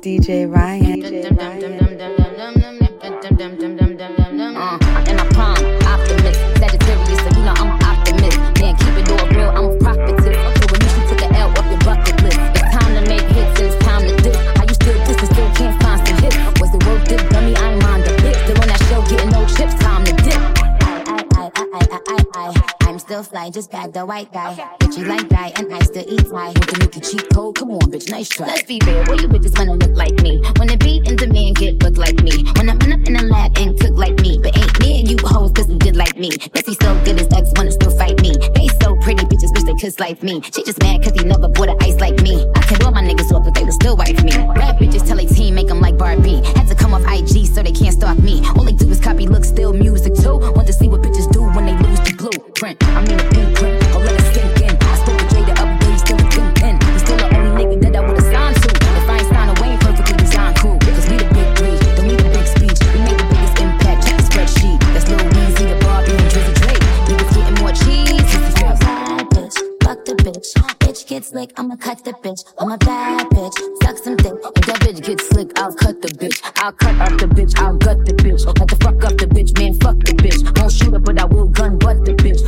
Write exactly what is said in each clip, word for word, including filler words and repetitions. D J Ryan. D J Ryan. Uh, and I prime optimist, Sagittarius, so you know I'm optimist. Man, keep it all real, I'm a prophetess. So when you took an L off your bucket list, it's time to make hits, it's time to dip. How you still diss and still can't find some hits? Was it worth it, dummy? I ain't mind the bit. Still on that show, getting no chips, time to dip. I, I, I, I, I, I, I, I'm still fly, just bagged the white guy. Bitchy okay. Like that, and I still eat high. With the Nicki cheat code, come on, bitch, nice try. Let's be real, all you bitches wanna look like me. Wanna be in demand, get booked like me. Wanna run up in the lab and cook like me. But ain't me and you hoes, cause you good like me. Missy so good, his ex wanna still fight me. They so pretty, bitches wish they kiss like me. She just mad cause he never bought an ice like me. I cut all my niggas off, but they would still wife me. Rap bitches tell they team, make them like Barbie. Had to come off I G so they can't stalk me. All they do is copy looks, still music too. Want to see what bitches do when they lose the blueprint. I mean the blueprint, I'll let it sink in. I spoke to Jay the other day, still a thinkin'. He's still the only nigga that I would've signed to. If I ain't signed away, perfectly designed crew. Cause we the big three, don't need a big speech. We made the biggest impact, check the spreadsheet. That's Lil Weezy, the Barbie, and Drizzy Drake. Niggas getting more cheese. Bad bitch, fuck the bitch. Bitch gets slick, I'ma cut the bitch. I'm a bad bitch, suck some dick. If that bitch gets slick, I'll cut the bitch. I'll cut up the bitch, I'll gut the bitch. Cut the fuck up the bitch, man, fuck the bitch. Won't shoot up, but I will gun butt the bitch.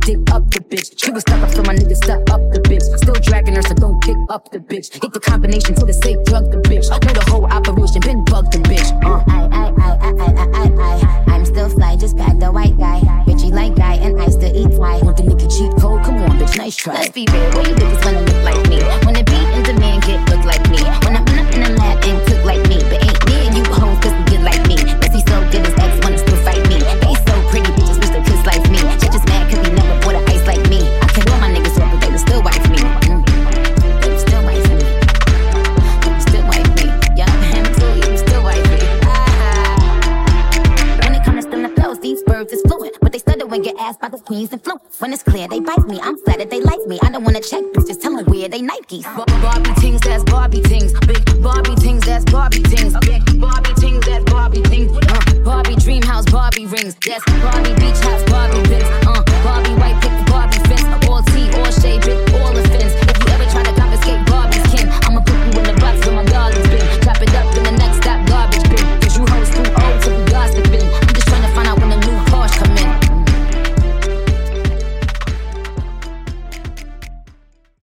Dick up the bitch. She was stuck up, so my niggas stuck up the bitch. Still dragging her, so don't kick up the bitch. Hit the combination to the safe drug the bitch. I know the whole operation been bugged the bitch. Uh. I, I, I, I, I, I, I, I'm still fly, just bagged the white guy. Bitchy like guy, and I still eat fly. Want the nigga cheat code? Come on, bitch, nice try. Let's be real, all you niggas wanna look like me. Wanna be in demand, get looked like me. When I'm up in the lab and cook like me, but ain't me and you hoes cause you good like me. Cause he so good, his ex wanna still fight me. They so pretty, bitches wish they kiss like me. She just mad cause he never. Ass by the queens and flow. When it's clear, they bite me. I'm flattered they like me. I don't wanna check, bitch. Just tell them where they Nikes. Barbie things, that's Barbie things. Big Barbie things, that's Barbie things. Big Barbie things, that's Barbie things. Uh, Barbie dream house, Barbie rings. That's Barbie beach